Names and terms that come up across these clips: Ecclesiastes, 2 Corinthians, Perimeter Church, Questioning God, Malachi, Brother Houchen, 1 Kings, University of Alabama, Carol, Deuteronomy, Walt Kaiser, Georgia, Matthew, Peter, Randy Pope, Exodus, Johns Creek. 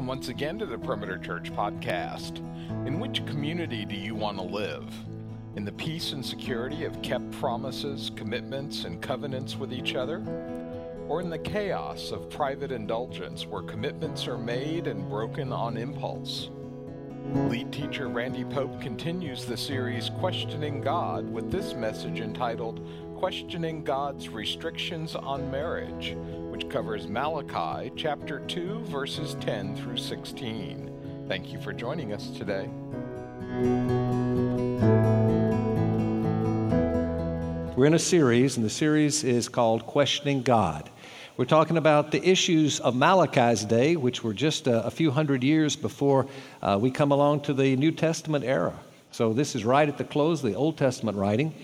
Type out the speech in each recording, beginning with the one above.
welcome once again to the Perimeter Church podcast. In which community do you want to live? In the peace and security of kept promises, commitments, and covenants with each other? Or in the chaos of private indulgence where commitments are made and broken on impulse? Lead teacher Randy Pope continues the series Questioning God with this message entitled Questioning God's Restrictions on Marriage, which covers Malachi chapter 2 verses 10 through 16. Thank you for joining us today. We're in a series, and the series is called Questioning God. We're talking about the issues of Malachi's day, which were just a few hundred years before we come along to the New Testament era. So this is right at the close of the Old Testament writing.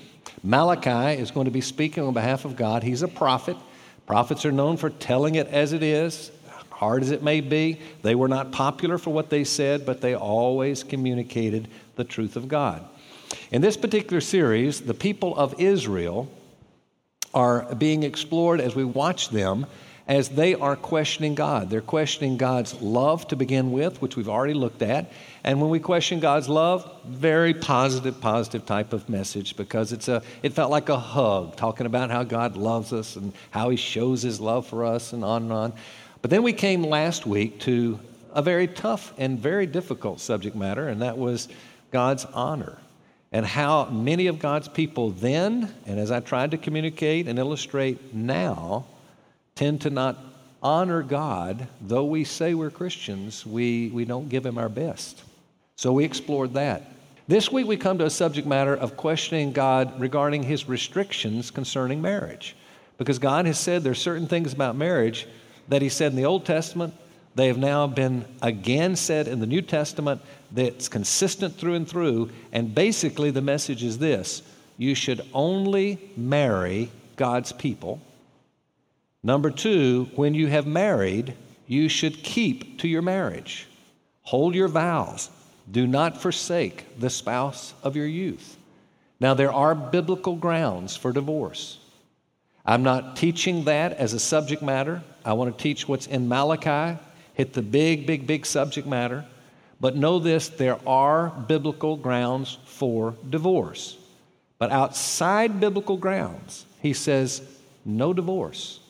Malachi is going to be speaking on behalf of God. He's a prophet. Prophets are known for telling it as it is, hard as it may be. They were not popular for what they said, but they always communicated the truth of God. In this particular series, the people of Israel are being explored as we watch them as they are questioning God. They're questioning God's love to begin with, which we've already looked at. And when we question God's love, very positive type of message, because it felt like a hug, talking about how God loves us and how He shows His love for us and on and on. But then we came last week to a very tough and very difficult subject matter, and that was God's honor. And how many of God's people then, and as I tried to communicate and illustrate now, tend to not honor God. Though we say we're Christians, we don't give Him our best. So we explored that. This week we come to a subject matter of questioning God regarding His restrictions concerning marriage. Because God has said there are certain things about marriage that He said in the Old Testament. They have now been again said in the New Testament, that's consistent through and through. And basically the message is this: you should only marry God's people. Number two, when you have married, you should keep to your marriage. Hold your vows. Do not forsake the spouse of your youth. Now, there are biblical grounds for divorce. I'm not teaching that as a subject matter. I want to teach what's in Malachi. Hit the big subject matter. But know this, there are biblical grounds for divorce. But outside biblical grounds, He says, no divorce.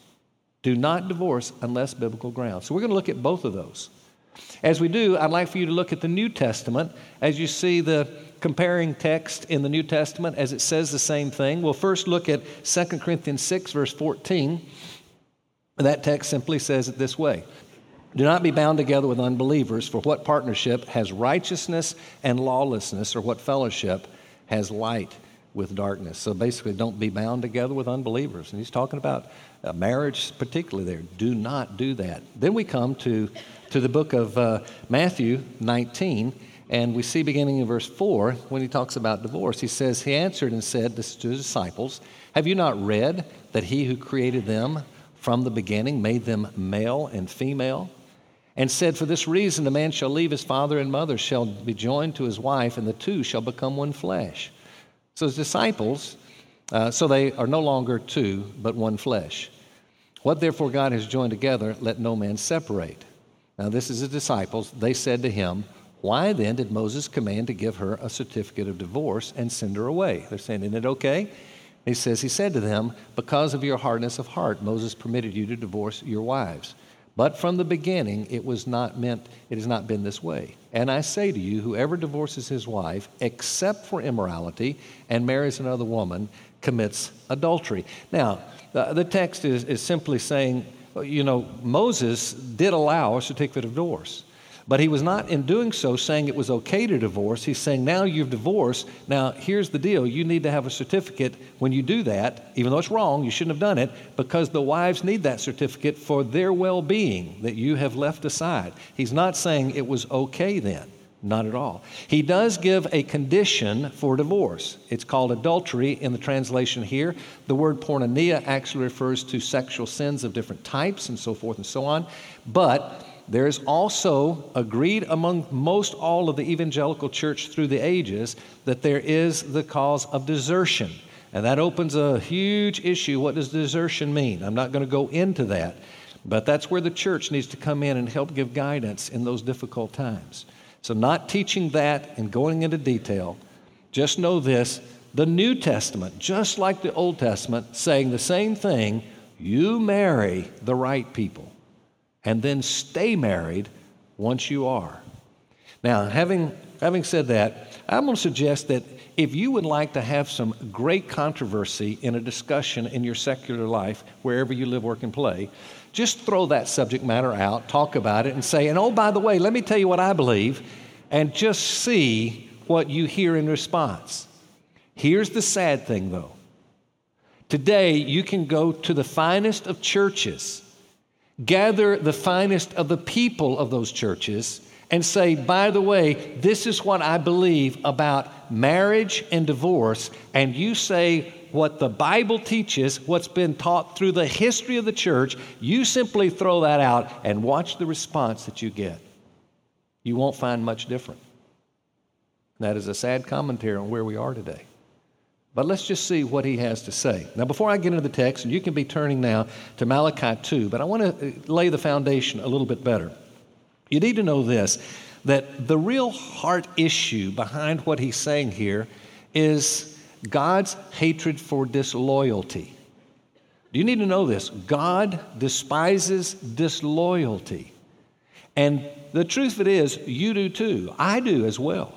Do not divorce unless biblical grounds. So we're going to look at both of those. As we do, I'd like for you to look at the New Testament as you see the comparing text in the New Testament as it says the same thing. We'll first look at 2 Corinthians 6, verse 14. That text simply says it this way: do not be bound together with unbelievers, for what partnership has righteousness and lawlessness, or what fellowship has light with darkness? So basically, don't be bound together with unbelievers. And he's talking about marriage particularly there. Do not do that. Then we come to the book of Matthew 19, and we see beginning in verse 4, when he talks about divorce, he says, he answered and said this to his disciples, have you not read that He who created them from the beginning made them male and female? And said, for this reason a man shall leave his father and mother, shall be joined to his wife, and the two shall become one flesh. So his disciples, so they are no longer two, but one flesh. What therefore God has joined together, let no man separate. Now this is the disciples. They said to him, why then did Moses command to give her a certificate of divorce and send her away? They're saying, isn't it okay? He says, he said to them, because of your hardness of heart, Moses permitted you to divorce your wives. But from the beginning, it has not been this way. And I say to you, whoever divorces his wife, except for immorality, and marries another woman, commits adultery. Now, the text is simply saying, you know, Moses did allow a certificate of divorce. But he was not, in doing so, saying it was okay to divorce. He's saying, now you've divorced. Now, here's the deal. You need to have a certificate when you do that, even though it's wrong, you shouldn't have done it, because the wives need that certificate for their well-being that you have left aside. He's not saying it was okay then. Not at all. He does give a condition for divorce. It's called adultery in the translation here. The word porneia actually refers to sexual sins of different types and so forth and so on. But there is also agreed among most all of the evangelical church through the ages that there is the cause of desertion. And that opens a huge issue. What does desertion mean? I'm not going to go into that. But that's where the church needs to come in and help give guidance in those difficult times. So not teaching that and going into detail. Just know this, the New Testament, just like the Old Testament, saying the same thing, you marry the right people and then stay married once you are. Now, having said that, I'm going to suggest that if you would like to have some great controversy in a discussion in your secular life, wherever you live, work, and play, just throw that subject matter out, talk about it, and say, and oh, by the way, let me tell you what I believe, and just see what you hear in response. Here's the sad thing, though. Today, you can go to the finest of churches, gather the finest of the people of those churches, and say, by the way, this is what I believe about marriage and divorce, and you say, what the Bible teaches, what's been taught through the history of the church, you simply throw that out and watch the response that you get. You won't find much different. And that is a sad commentary on where we are today. But let's just see what he has to say. Now, before I get into the text, and you can be turning now to Malachi 2, but I want to lay the foundation a little bit better. You need to know this, that the real heart issue behind what he's saying here is God's hatred for disloyalty. You need to know this. God despises disloyalty. And the truth of it is, you do too. I do as well.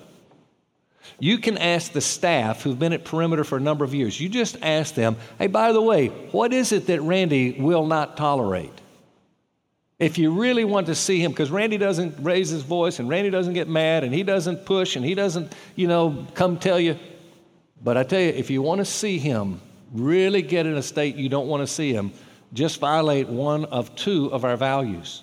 You can ask the staff who've been at Perimeter for a number of years. You just ask them, hey, by the way, what is it that Randy will not tolerate? If you really want to see him, because Randy doesn't raise his voice, and Randy doesn't get mad, and he doesn't push, and he doesn't, come tell you. But I tell you, if you want to see him really get in a state you don't want to see him, just violate one of two of our values.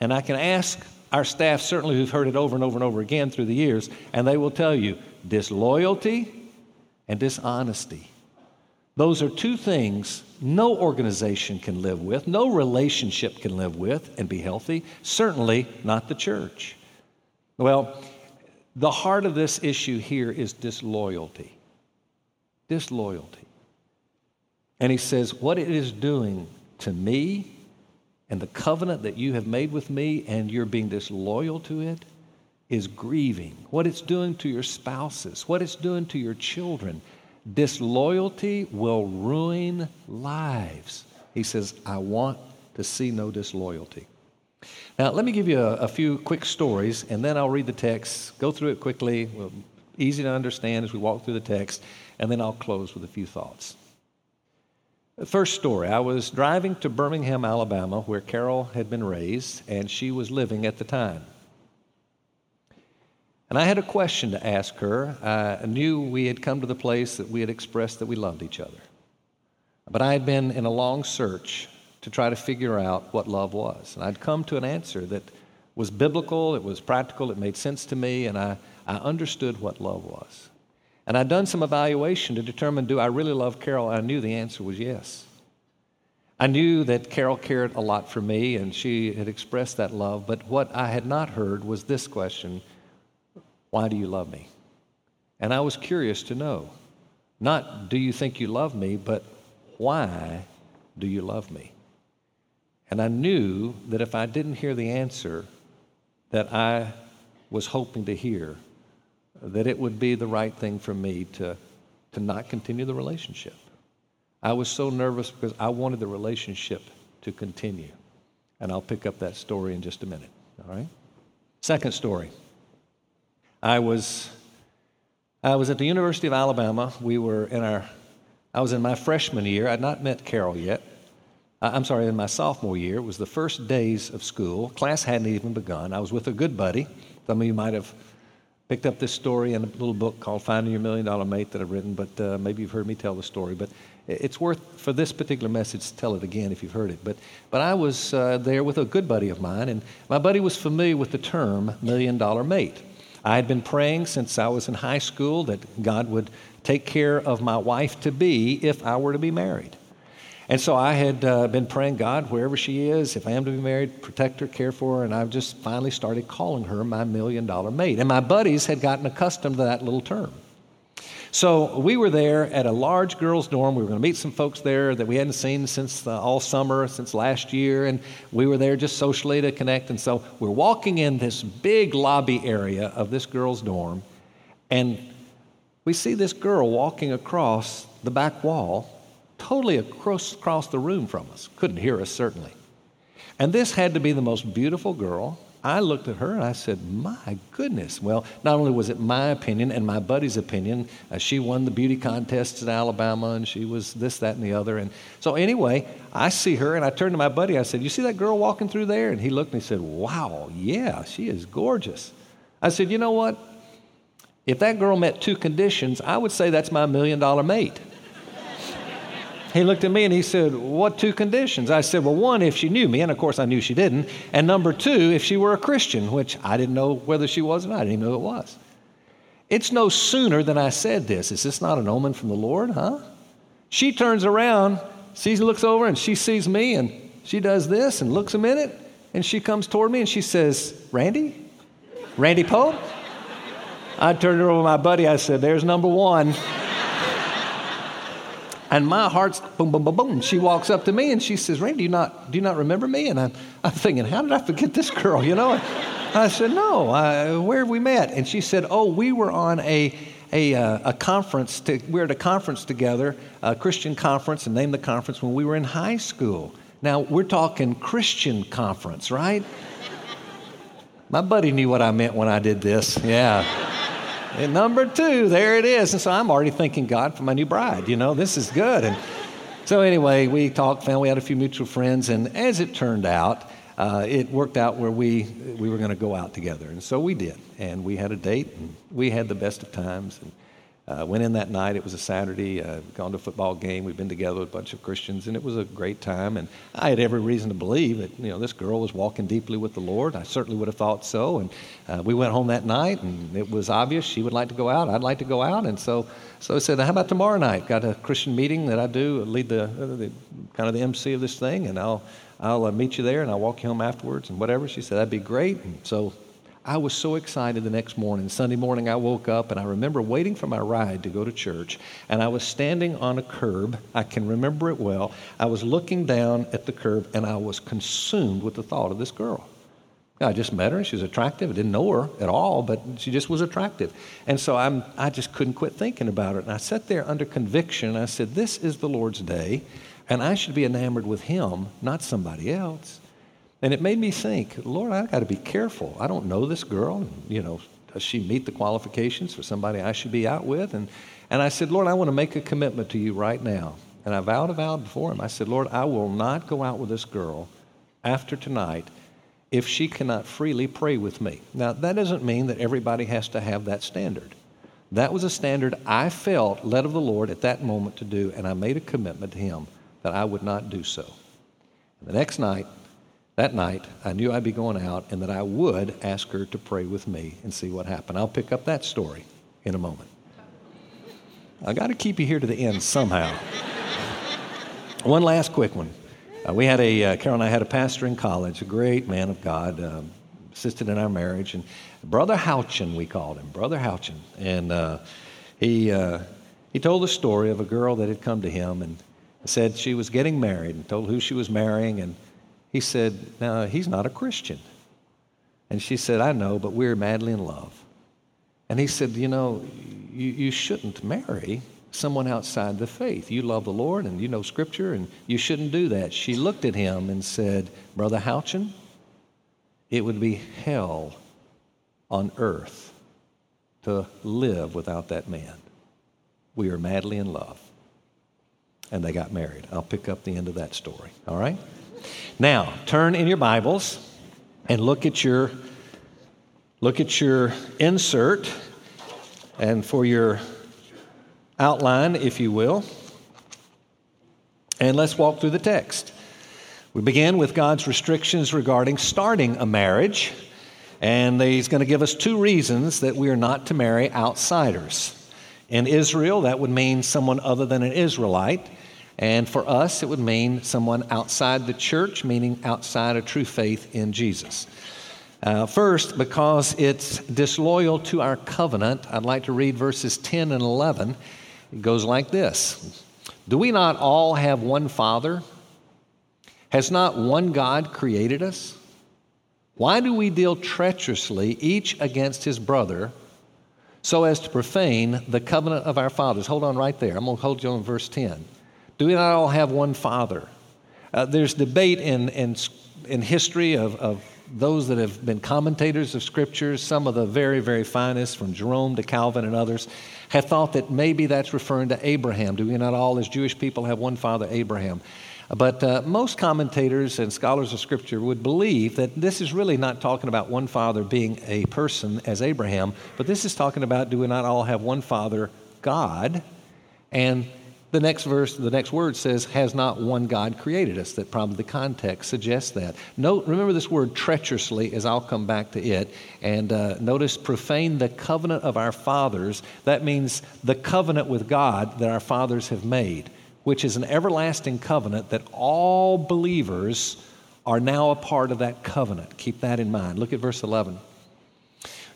And I can ask our staff, certainly who've heard it over and over and over again through the years, and they will tell you, disloyalty and dishonesty. Those are two things no organization can live with, no relationship can live with and be healthy, certainly not the church. Well, the heart of this issue here is disloyalty. Disloyalty. And he says, what it is doing to me and the covenant that you have made with me and you're being disloyal to it is grieving. What it's doing to your spouses, what it's doing to your children, disloyalty will ruin lives. He says, I want to see no disloyalty. Now, let me give you a few quick stories, and then I'll read the text, go through it quickly, easy to understand as we walk through the text, and then I'll close with a few thoughts. The first story, I was driving to Birmingham, Alabama, where Carol had been raised, and she was living at the time. And I had a question to ask her. I knew we had come to the place that we had expressed that we loved each other. But I had been in a long search to try to figure out what love was. And I'd come to an answer that was biblical, it was practical, it made sense to me, and I understood what love was. And I'd done some evaluation to determine, do I really love Carol? I knew the answer was yes. I knew that Carol cared a lot for me, and she had expressed that love, but what I had not heard was this question, why do you love me? And I was curious to know, not do you think you love me, but why do you love me? And I knew that if I didn't hear the answer that I was hoping to hear, that it would be the right thing for me to not continue the relationship. I was so nervous because I wanted the relationship to continue. And I'll pick up that story in just a minute, all right? Second story. I was at the University of Alabama. I was in my freshman year. I'd not met Carol yet. In my sophomore year. It was the first days of school. Class hadn't even begun. I was with a good buddy. Some of you might have picked up this story in a little book called Finding Your $1,000,000 Mate that I've written, but maybe you've heard me tell the story. But it's worth, for this particular message, to tell it again if you've heard it. But I was there with a good buddy of mine, and my buddy was familiar with the term $1,000,000 Mate. I had been praying since I was in high school that God would take care of my wife-to-be if I were to be married. And so I had been praying, God, wherever she is, if I am to be married, protect her, care for her, and I've just finally started calling her my $1,000,000 mate. And my buddies had gotten accustomed to that little term. So we were there at a large girls' dorm. We were going to meet some folks there that we hadn't seen since all summer, since last year, and we were there just socially to connect. And so we're walking in this big lobby area of this girls' dorm, and we see this girl walking across the back wall, totally across the room from us. Couldn't hear us, certainly. And this had to be the most beautiful girl. I looked at her and I said, my goodness. Well, not only was it my opinion and my buddy's opinion, she won the beauty contests in Alabama and she was this, that, and the other. And so anyway, I see her and I turned to my buddy. I said, you see that girl walking through there? And he looked and he said, wow, yeah, she is gorgeous. I said, you know what? If that girl met two conditions, I would say that's my $1 million mate. He looked at me and he said, what two conditions? I said, well, one, if she knew me, and of course I knew she didn't, and number two, if she were a Christian, which I didn't know whether she was or not. I didn't even know it was. It's no sooner than I said this. Is this not an omen from the Lord, huh? She turns around, she looks over, and she sees me, and she does this and looks a minute, and she comes toward me, and she says, Randy? Randy Pope? I turned her over to my buddy. I said, there's number one. And my heart's boom, boom, boom, boom. She walks up to me and she says, Randy, do you not remember me? And I'm thinking, how did I forget this girl, you know? I said, no, where have we met? And she said, oh, we were on a conference. We were at a conference together, a Christian conference, and named the conference when we were in high school. Now, we're talking Christian conference, right? My buddy knew what I meant when I did this, yeah. And number two, there it is. And so I'm already thanking God for my new bride. You know, this is good. And so anyway, we talked, found we had a few mutual friends. And as it turned out, it worked out where we were going to go out together. And so we did. And we had a date. And we had the best of times. And went in that night. It was a Saturday. Gone to a football game. We've been together with a bunch of Christians. And it was a great time. And I had every reason to believe that, you know, this girl was walking deeply with the Lord. I certainly would have thought so. And we went home that night. And it was obvious she would like to go out. I'd like to go out. And so I said, how about tomorrow night? Got a Christian meeting that I do. Lead the kind of the MC of this thing. And I'll meet you there. And I'll walk you home afterwards and whatever. She said, that'd be great. And so I was so excited the next morning. Sunday morning, I woke up, and I remember waiting for my ride to go to church, and I was standing on a curb. I can remember it well. I was looking down at the curb, and I was consumed with the thought of this girl. I just met her, and she was attractive. I didn't know her at all, but she just was attractive. And so I just couldn't quit thinking about her. And I sat there under conviction, and I said, this is the Lord's day, and I should be enamored with him, not somebody else. And it made me think, Lord, I've got to be careful. I don't know this girl. You know, does she meet the qualifications for somebody I should be out with? And I said, Lord, I want to make a commitment to you right now. And I vowed before him. I said, Lord, I will not go out with this girl after tonight if she cannot freely pray with me. Now, that doesn't mean that everybody has to have that standard. That was a standard I felt led of the Lord at that moment to do, and I made a commitment to him that I would not do so. And the next night, that night, I knew I'd be going out and that I would ask her to pray with me and see what happened. I'll pick up that story in a moment. I got to keep you here to the end somehow. One last quick one. Carol and I had a pastor in college, a great man of God, assisted in our marriage, and Brother Houchen, we called him, Brother Houchen. And he told the story of a girl that had come to him and said she was getting married and told who she was marrying, and he said, no, he's not a Christian. And she said, I know, but we're madly in love. And he said, you know, you shouldn't marry someone outside the faith. You love the Lord and you know Scripture, and you shouldn't do that. She looked at him and said, Brother Houchen, it would be hell on earth to live without that man. We are madly in love. And they got married. I'll pick up the end of that story, all right? Now, turn in your Bibles and look at your insert and for your outline, if you will, and let's walk through the text. We begin with God's restrictions regarding starting a marriage, and he's going to give us two reasons that we are not to marry outsiders. In Israel, that would mean someone other than an Israelite. And for us, it would mean someone outside the church, meaning outside a true faith in Jesus. First, because it's disloyal to our covenant, I'd like to read verses 10 and 11. It goes like this. Do we not all have one Father? Has not one God created us? Why do we deal treacherously each against his brother so as to profane the covenant of our fathers? Hold on right there. I'm going to hold you on verse 10. Do we not all have one Father? There's debate in history of those that have been commentators of Scripture. Some of the very, very finest, from Jerome to Calvin and others, have thought that maybe that's referring to Abraham. Do we not all, as Jewish people, have one Father, Abraham? But most commentators and scholars of Scripture would believe that this is really not talking about one Father being a person as Abraham, but this is talking about, do we not all have one Father, God? And the next verse, the next word says, has not one God created us? That probably the context suggests that. Note, remember this word treacherously, as I'll come back to it. And notice, profane the covenant of our fathers. That means the covenant with God that our fathers have made, which is an everlasting covenant that all believers are now a part of that covenant. Keep that in mind. Look at verse 11.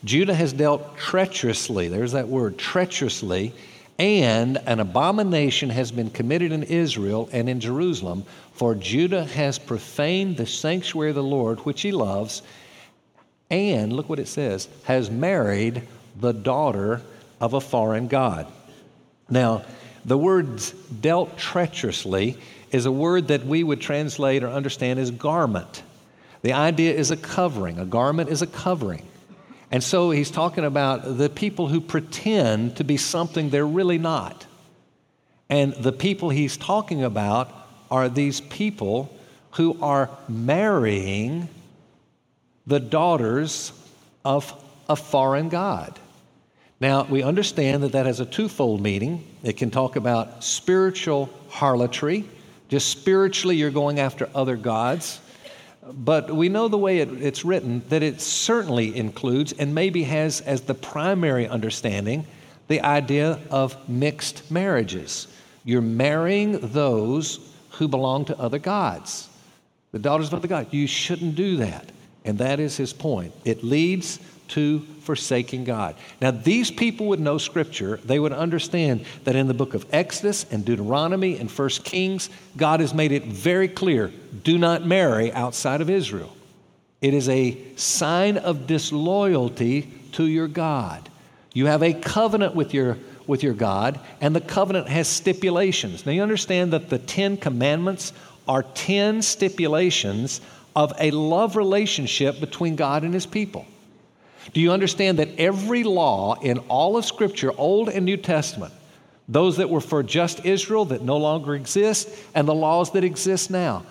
Judah has dealt treacherously. There's that word, treacherously. And an abomination has been committed in Israel and in Jerusalem, for Judah has profaned the sanctuary of the Lord, which he loves, and, look what it says, has married the daughter of a foreign god. Now, the word dealt treacherously is a word that we would translate or understand as garment. The idea is a covering. A garment is a covering. And so he's talking about the people who pretend to be something they're really not. And the people he's talking about are these people who are marrying the daughters of a foreign god. Now, we understand that that has a twofold meaning. It can talk about spiritual harlotry. Just spiritually, you're going after other gods. But we know the way it's written that it certainly includes and maybe has as the primary understanding the idea of mixed marriages. You're marrying those who belong to other gods, the daughters of other gods. You shouldn't do that. And that is his point. It leads to forsaking God. Now, these people would know Scripture. They would understand that in the book of Exodus and Deuteronomy and 1 Kings, God has made it very clear, do not marry outside of Israel. It is a sign of disloyalty to your God. You have a covenant with your God, and the covenant has stipulations. Now, you understand that the 10 commandments are 10 stipulations of a love relationship between God and his people. Do you understand that every law in all of Scripture, Old and New Testament, those that were for just Israel that no longer exist, and the laws that exist now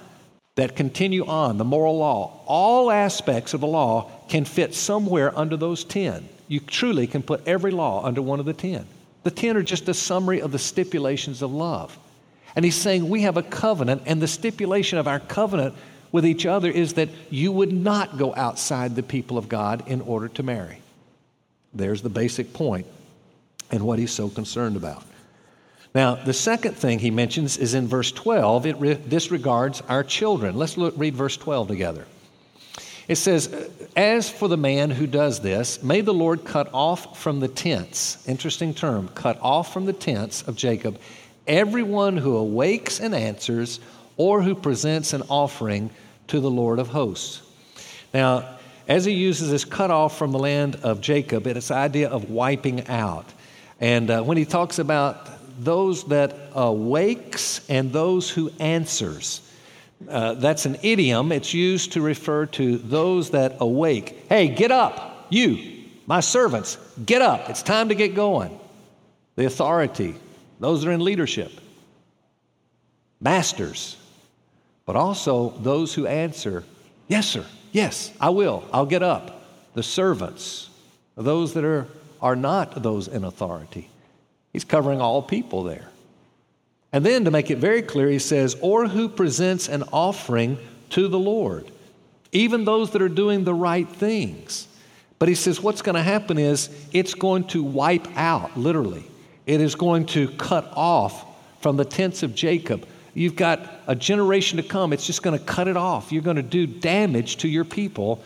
that continue on, the moral law, all aspects of the law can fit somewhere under those 10. You truly can put every law under one of the 10. The 10 are just a summary of the stipulations of love. And he's saying we have a covenant, and the stipulation of our covenant with each other is that you would not go outside the people of God in order to marry. There's the basic point and what he's so concerned about. Now, the second thing he mentions is in verse 12. It disregards our children. Let's read verse 12 together. It says, as for the man who does this, may the Lord cut off from the tents. Interesting term, cut off from the tents of Jacob. Everyone who awakes and answers or who presents an offering to the Lord of hosts. Now, as he uses this cut off from the land of Jacob, it's the idea of wiping out. And when he talks about those that awakes and those who answers, that's an idiom. It's used to refer to those that awake. Hey, get up, you, my servants, get up. It's time to get going. The authority, those that are in leadership, masters, but also those who answer, yes, sir, yes, I will, I'll get up. The servants, those that are not those in authority. He's covering all people there. And then to make it very clear, he says, or who presents an offering to the Lord, even those that are doing the right things. But he says what's going to happen is it's going to wipe out, literally. It is going to cut off from the tents of Jacob. You've got a generation to come. It's just going to cut it off. You're going to do damage to your people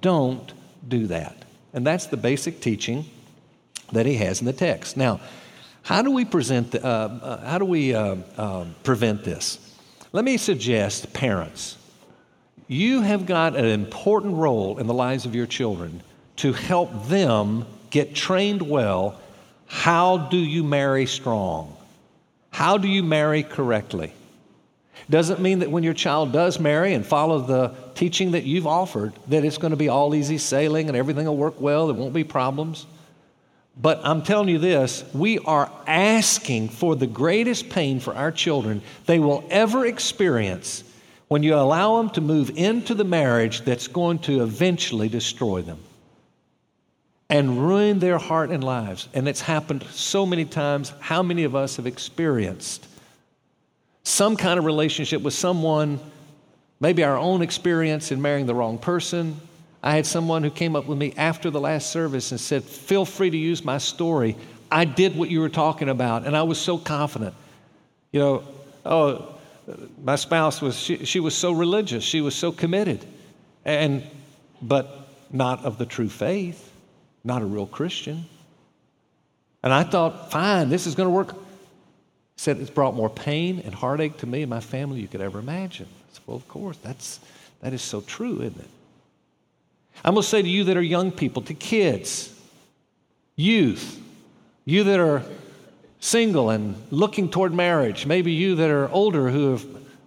Don't do that. And that's the basic teaching that he has in the text. Now, how do we prevent this? Let me suggest, parents, you have got an important role in the lives of your children to help them get trained well. How do you marry strong? How do you marry correctly? Doesn't mean that when your child does marry and follow the teaching that you've offered, that it's going to be all easy sailing and everything will work well, there won't be problems. But I'm telling you this, we are asking for the greatest pain for our children they will ever experience when you allow them to move into the marriage that's going to eventually destroy them and ruin their heart and lives. And it's happened so many times. How many of us have experienced some kind of relationship with someone, maybe our own experience in marrying the wrong person? I had someone who came up with me after the last service and said, "Feel free to use my story. I did what you were talking about, and I was so confident. You know, my spouse was, she was so religious, she was so committed, but not of the true faith, not a real Christian. And I thought, fine, this is going to work." Said it's brought more pain and heartache to me and my family you could ever imagine. I said, well, of course, that is so true, isn't it? I'm going to say to you that are young people, to kids, youth, you that are single and looking toward marriage, maybe you that are older who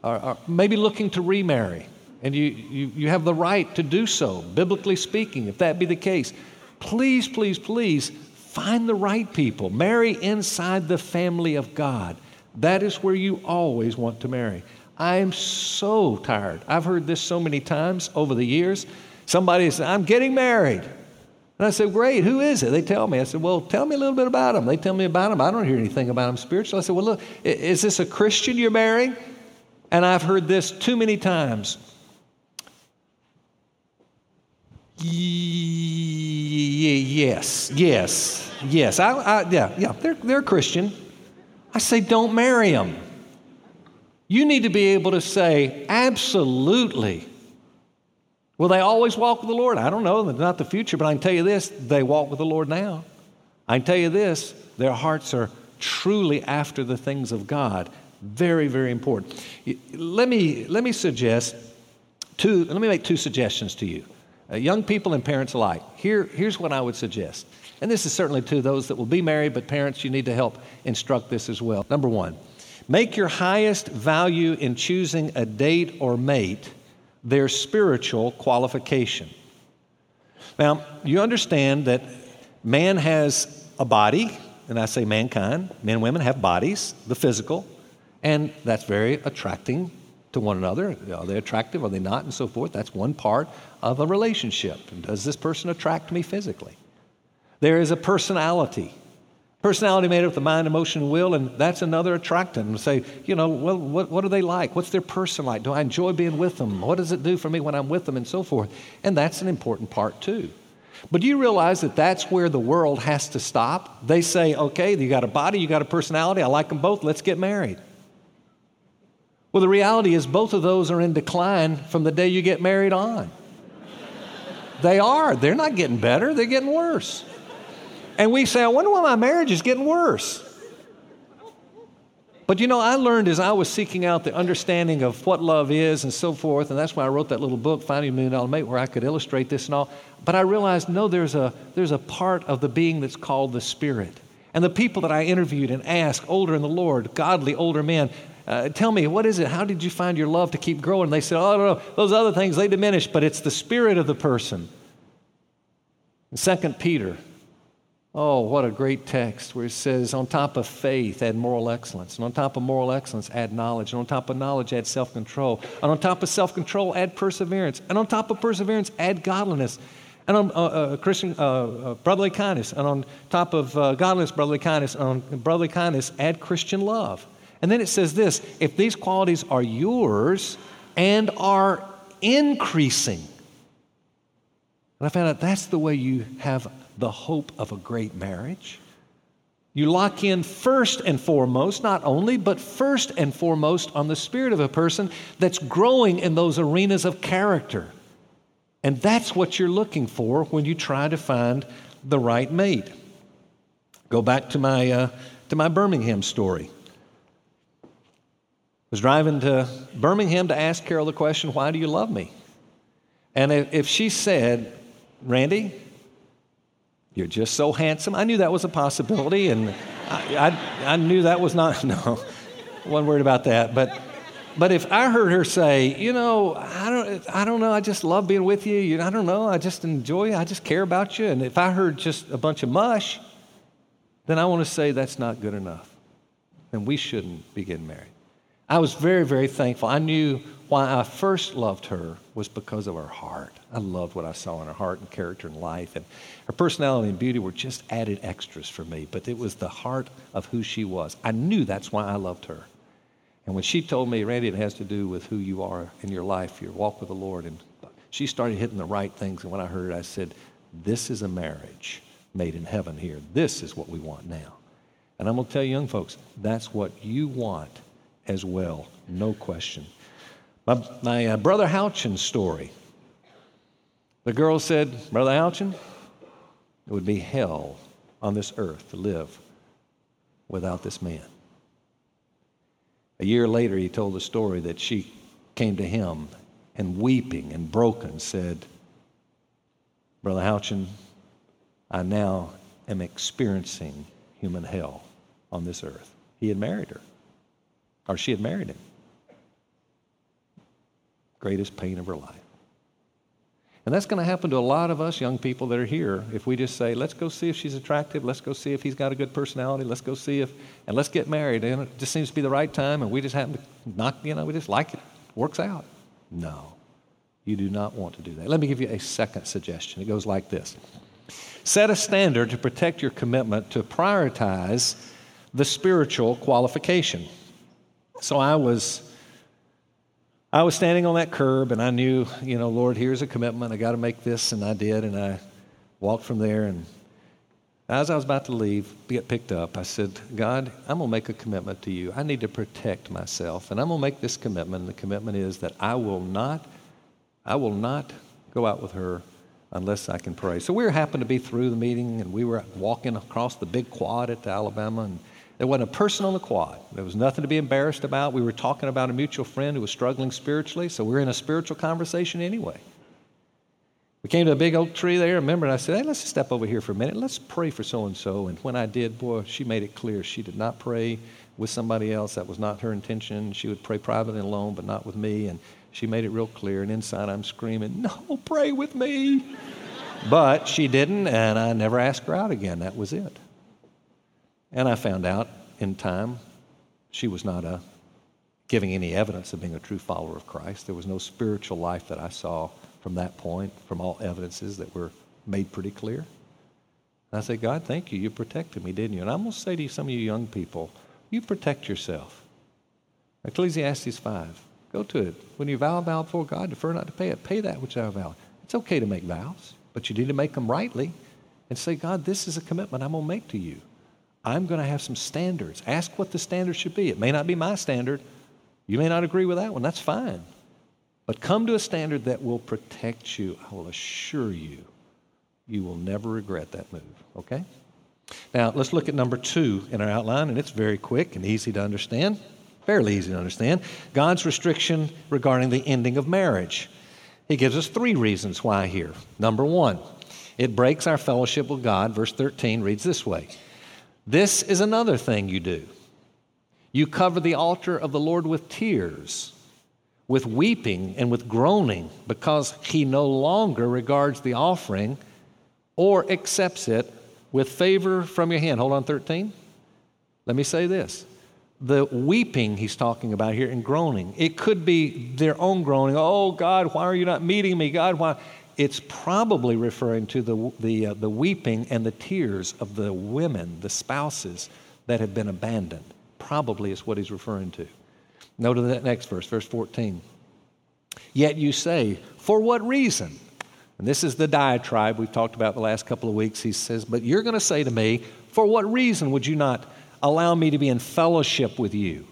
are maybe looking to remarry, and you have the right to do so, biblically speaking, if that be the case. Please, please, please find the right people. Marry inside the family of God. That is where you always want to marry. I am so tired. I've heard this so many times over the years. Somebody said, "I'm getting married." And I said, "Great, who is it?" They tell me. I said, "Well, tell me a little bit about them." They tell me about them. I don't hear anything about them spiritual. I said, "Well, look, is this a Christian you're marrying?" And I've heard this too many times. Yes. They're Christian. I say, don't marry them. You need to be able to say, absolutely. Will they always walk with the Lord? I don't know, not the future, but I can tell you this, they walk with the Lord now. I can tell you this, their hearts are truly after the things of God. Very, very important. Let me make two suggestions to you. Young people and parents alike. Here's what I would suggest. And this is certainly to those that will be married, but parents, you need to help instruct this as well. Number one, make your highest value in choosing a date or mate their spiritual qualification. Now, you understand that man has a body, and I say mankind, men and women have bodies, the physical, and that's very attracting to one another. Are they attractive? Are they not? And so forth. That's one part of a relationship. Does this person attract me physically? There is a personality. Personality made up of the mind, emotion, and will, and that's another attractant. And say, you know, well, what are they like? What's their person like? Do I enjoy being with them? What does it do for me when I'm with them, and so forth? And that's an important part too. But do you realize that that's where the world has to stop? They say, okay, you got a body, you got a personality. I like them both. Let's get married. Well, the reality is both of those are in decline from the day you get married on. They are. They're not getting better. They're getting worse. And we say, I wonder why my marriage is getting worse. But you know, I learned as I was seeking out the understanding of what love is and so forth, and that's why I wrote that little book, Finding $1 Million Mate, where I could illustrate this and all. But I realized, no, there's a part of the being that's called the Spirit. And the people that I interviewed and asked, older in the Lord, godly older men, tell me, what is it? How did you find your love to keep growing? And they said, oh, no, those other things, they diminish, but it's the Spirit of the person. And 2 Peter. Oh, what a great text where it says, on top of faith, add moral excellence. And on top of moral excellence, add knowledge. And on top of knowledge, add self-control. And on top of self-control, add perseverance. And on top of perseverance, add godliness. And on brotherly kindness. And on top of godliness, brotherly kindness. And on brotherly kindness, add Christian love. And then it says this, if these qualities are yours and are increasing. And I found out that's the way you have the hope of a great marriage. You lock in first and foremost, not only, but first and foremost on the spirit of a person that's growing in those arenas of character. And that's what you're looking for when you try to find the right mate. Go back to my Birmingham story. I was driving to Birmingham to ask Carol the question, why do you love me? And if she said, Randy, you're just so handsome. I knew that was a possibility, and I knew that was not, no, wasn't worried about that. But if I heard her say, you know, I don't know, I just love being with you. I don't know, I just enjoy you. I just care about you. And if I heard just a bunch of mush, then I want to say that's not good enough. And we shouldn't be getting married. I was very, very thankful. I knew why I first loved her was because of her heart. I loved what I saw in her heart and character and life. And her personality and beauty were just added extras for me. But it was the heart of who she was. I knew that's why I loved her. And when she told me, Randy, it has to do with who you are in your life, your walk with the Lord. And she started hitting the right things. And when I heard it, I said, this is a marriage made in heaven here. This is what we want now. And I'm going to tell you young folks, that's what you want as well. No question. My Brother Houchen story. The girl said, Brother Houchen, it would be hell on this earth to live without this man. A year later, he told the story that she came to him and weeping and broken said, Brother Houchen, I now am experiencing human hell on this earth. He had married her, or she had married him. Greatest pain of her life. And that's going to happen to a lot of us young people that are here if we just say, let's go see if she's attractive, let's go see if he's got a good personality, let's go see if, and let's get married. And it just seems to be the right time, and we just happen to we just like it. Works out. No, you do not want to do that. Let me give you a second suggestion. It goes like this. Set a standard to protect your commitment to prioritize the spiritual qualification. So I was standing on that curb, and I knew, you know, Lord, here's a commitment. I got to make this, and I did, and I walked from there. And as I was about to leave, get picked up, I said, God, I'm going to make a commitment to you. I need to protect myself, and I'm going to make this commitment. And the commitment is that I will not go out with her unless I can pray. So we happened to be through the meeting, and we were walking across the big quad at Alabama, and there wasn't a person on the quad. There was nothing to be embarrassed about. We were talking about a mutual friend who was struggling spiritually, so we were in a spiritual conversation anyway. We came to a big oak tree there, remember, and I said, hey, let's just step over here for a minute. Let's pray for so-and-so. And when I did, boy, she made it clear she did not pray with somebody else. That was not her intention. She would pray privately and alone, but not with me, and she made it real clear, and inside I'm screaming, no, pray with me. But she didn't, and I never asked her out again. That was it. And I found out in time she was not giving any evidence of being a true follower of Christ. There was no spiritual life that I saw from that point, from all evidences that were made pretty clear. And I said, God, thank you. You protected me, didn't you? And I'm going to say to some of you young people, you protect yourself. Ecclesiastes 5. Go to it. When you vow a vow before God, defer not to pay it. Pay that which thou vowest. It's okay to make vows, but you need to make them rightly and say, God, this is a commitment I'm going to make to you. I'm going to have some standards. Ask what the standards should be. It may not be my standard. You may not agree with that one. That's fine. But come to a standard that will protect you. I will assure you, you will never regret that move, okay? Now, let's look at number 2 in our outline, and it's very quick and easy to understand. Fairly easy to understand. God's restriction regarding the ending of marriage. He gives us 3 reasons why here. Number 1, it breaks our fellowship with God. Verse 13 reads this way. This is another thing you do. You cover the altar of the Lord with tears, with weeping and with groaning, because he no longer regards the offering or accepts it with favor from your hand. Hold on, 13. Let me say this. The weeping he's talking about here and groaning. It could be their own groaning. Oh, God, why are you not meeting me? God, why? It's probably referring to the weeping and the tears of the women, the spouses that have been abandoned. Probably is what he's referring to. Note that next verse, verse 14. Yet you say, for what reason? And this is the diatribe we've talked about the last couple of weeks. He says, but you're going to say to me, for what reason would you not allow me to be in fellowship with you?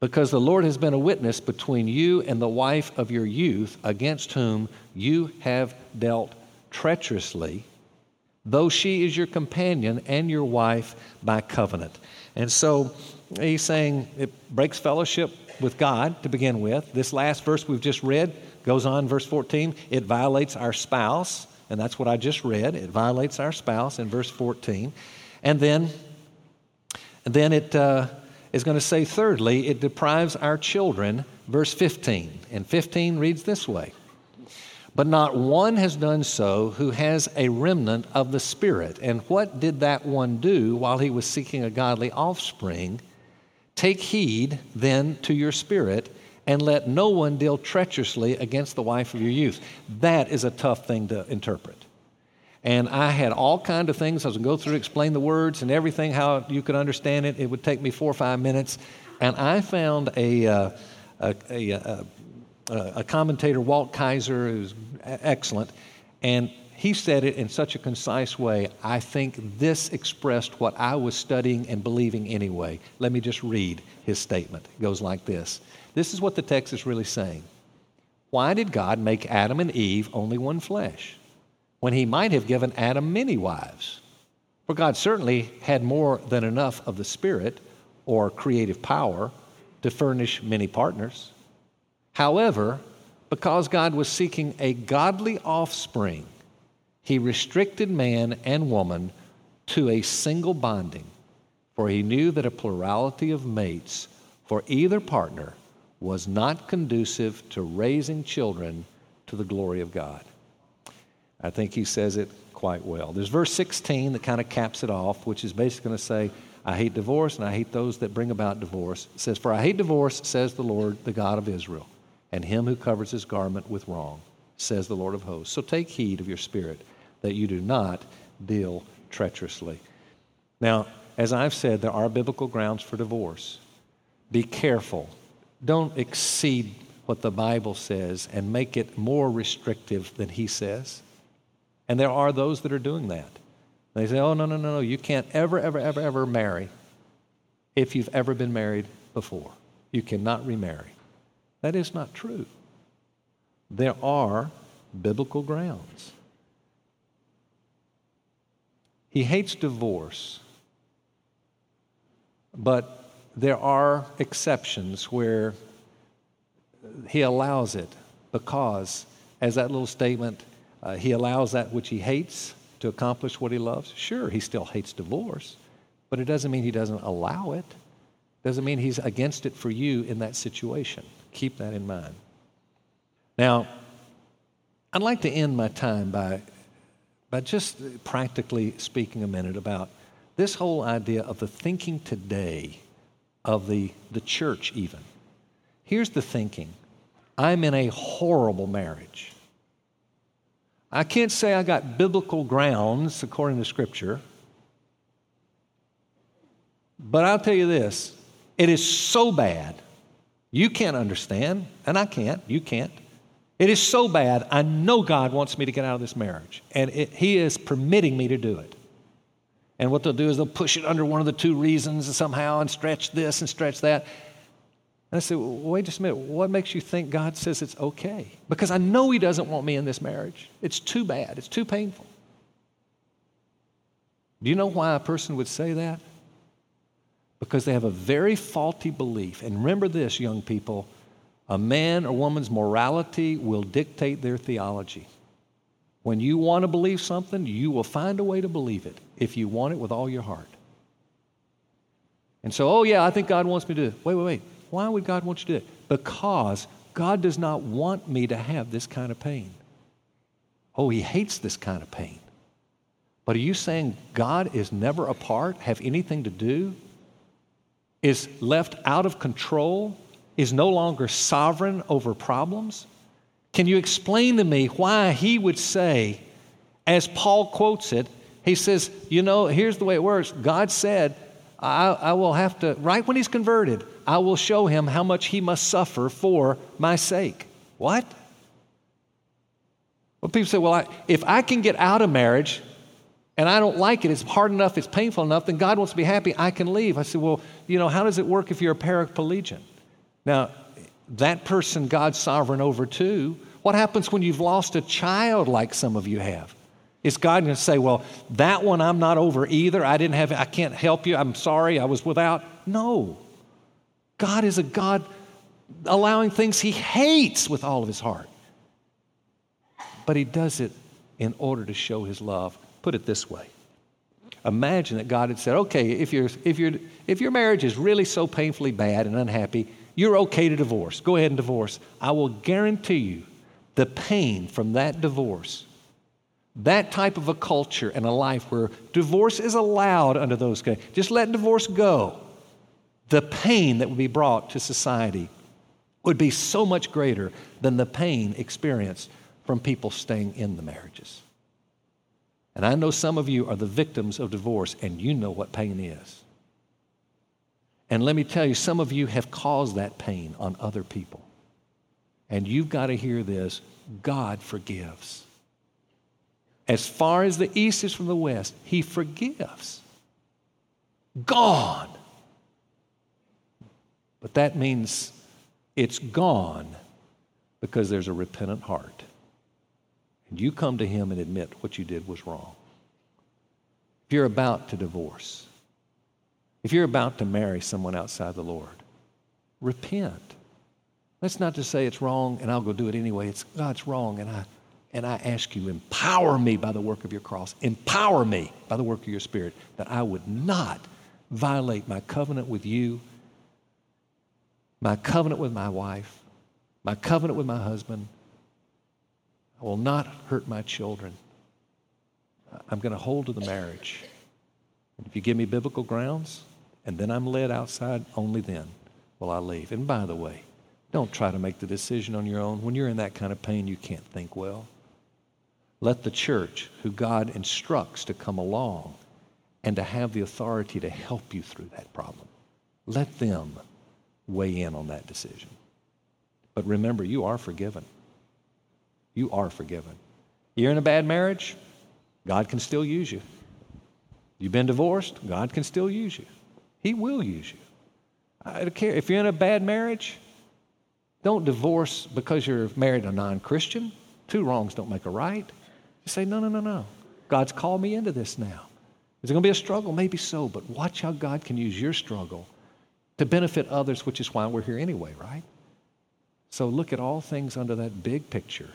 because the Lord has been a witness between you and the wife of your youth, against whom you have dealt treacherously, though she is your companion and your wife by covenant." And so he's saying it breaks fellowship with God to begin with. This last verse we've just read goes on, verse 14, it violates our spouse, and that's what I just read. It violates our spouse in verse 14. And then it is going to say, thirdly, it deprives our children, verse 15. And 15 reads this way: "But not one has done so who has a remnant of the Spirit. And what did that one do while he was seeking a godly offspring? Take heed then to your spirit, and let no one deal treacherously against the wife of your youth." That is a tough thing to interpret. And I had all kinds of things. I was going to go through, explain the words and everything, how you could understand it. It would take me 4 or 5 minutes. And I found a commentator, Walt Kaiser, who's excellent, and he said it in such a concise way. I think this expressed what I was studying and believing anyway. Let me just read his statement. It goes like this. This is what the text is really saying. Why did God make Adam and Eve only one flesh, when he might have given Adam many wives? For God certainly had more than enough of the Spirit, or creative power, to furnish many partners. However, because God was seeking a godly offspring, he restricted man and woman to a single bonding, for he knew that a plurality of mates for either partner was not conducive to raising children to the glory of God. I think he says it quite well. There's verse 16 that kind of caps it off, which is basically going to say, I hate divorce, and I hate those that bring about divorce. It says, "For I hate divorce, says the Lord, the God of Israel, and him who covers his garment with wrong, says the Lord of hosts. So take heed of your spirit, that you do not deal treacherously." Now, as I've said, there are biblical grounds for divorce. Be careful. Don't exceed what the Bible says and make it more restrictive than he says. And there are those that are doing that. They say, oh, no, you can't ever marry if you've ever been married before. You cannot remarry. That is not true. There are biblical grounds. He hates divorce, but there are exceptions where he allows it because, as that little statement, he allows that which he hates to accomplish what he loves. Sure, he still hates divorce, but it doesn't mean he doesn't allow it. Doesn't mean he's against it for you in that situation. Keep that in mind. Now, I'd like to end my time by just practically speaking a minute about this whole idea of the thinking today of the church even. Here's the thinking. I'm in a horrible marriage. I can't say I got biblical grounds according to Scripture, but I'll tell you this, it is so bad, you can't understand, and I can't, you can't. It is so bad, I know God wants me to get out of this marriage, and He is permitting me to do it. And what they'll do is they'll push it under one of the two reasons somehow and stretch this and stretch that. And I say, well, wait just a minute. What makes you think God says it's okay? Because I know He doesn't want me in this marriage. It's too bad. It's too painful. Do you know why a person would say that? Because they have a very faulty belief. And remember this, young people, a man or woman's morality will dictate their theology. When you want to believe something, you will find a way to believe it if you want it with all your heart. And so, oh yeah, I think God wants me to do it. Wait. Why would God want you to do it? Because God does not want me to have this kind of pain. Oh, He hates this kind of pain. But are you saying God is never a part, have anything to do, is left out of control, is no longer sovereign over problems? Can you explain to me why He would say, as Paul quotes it, he says, you know, here's the way it works. God said, I will have to, right when he's converted, I will show him how much he must suffer for my sake. What? Well, people say, well, if I can get out of marriage and I don't like it, it's hard enough, it's painful enough, then God wants to be happy, I can leave. I say, well, you know, how does it work if you're a paraplegic? Now, that person God's sovereign over too. What happens when you've lost a child like some of you have? Is God going to say, well, that one I'm not over either. I can't help you. I'm sorry. I was without. No. God is a God allowing things he hates with all of his heart. But he does it in order to show his love. Put it this way. Imagine that God had said, okay, if your marriage is really so painfully bad and unhappy, you're okay to divorce. Go ahead and divorce. I will guarantee you the pain from that divorce, that type of a culture and a life where divorce is allowed under those conditions. Just let divorce go. The pain that would be brought to society would be so much greater than the pain experienced from people staying in the marriages. And I know some of you are the victims of divorce, and you know what pain is. And let me tell you, some of you have caused that pain on other people. And you've got to hear this. God forgives. As far as the east is from the west, he forgives. Gone. But that means it's gone because there's a repentant heart. And you come to him and admit what you did was wrong. If you're about to divorce, if you're about to marry someone outside the Lord, repent. That's not to say it's wrong and I'll go do it anyway. It's God's wrong, and I ask you, empower me by the work of your cross. Empower me by the work of your Spirit that I would not violate my covenant with you, my covenant with my wife, my covenant with my husband. I will not hurt my children. I'm going to hold to the marriage. And if you give me biblical grounds, and then I'm led outside, only then will I leave. And by the way, don't try to make the decision on your own. When you're in that kind of pain, you can't think well. Let the church, who God instructs to come along and to have the authority to help you through that problem, let them weigh in on that decision. But remember, you are forgiven. You are forgiven. You're in a bad marriage, God can still use you. You've been divorced, God can still use you. He will use you. I don't care. If you're in a bad marriage, don't divorce because you're married to a non-Christian. Two wrongs don't make a right. Just say, no. God's called me into this now. Is it going to be a struggle? Maybe so, but watch how God can use your struggle to benefit others, which is why we're here anyway, right? So look at all things under that big picture.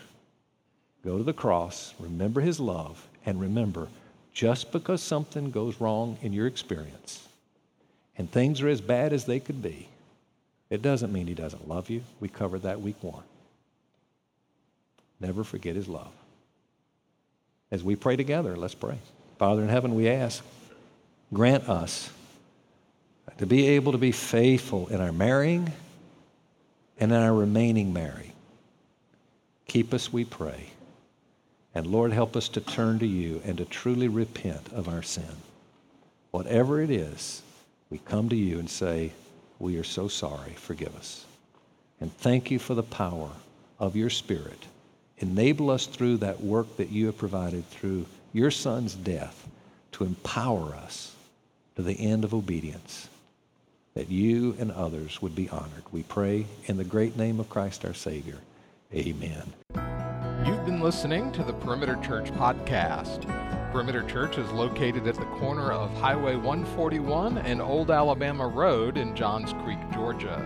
Go to the cross, remember his love, and remember, just because something goes wrong in your experience and things are as bad as they could be, it doesn't mean he doesn't love you. We covered that week 1. Never forget his love. As we pray together, let's pray. Father in heaven, we ask, grant us to be able to be faithful in our marrying and in our remaining married. Keep us, we pray. And Lord, help us to turn to you and to truly repent of our sin. Whatever it is, we come to you and say, we are so sorry, forgive us. And thank you for the power of your Spirit. Enable us through that work that you have provided through your Son's death to empower us to the end of obedience, that you and others would be honored. We pray in the great name of Christ our Savior. Amen. You've been listening to the Perimeter Church podcast. Perimeter Church is located at the corner of Highway 141 and Old Alabama Road in Johns Creek, Georgia.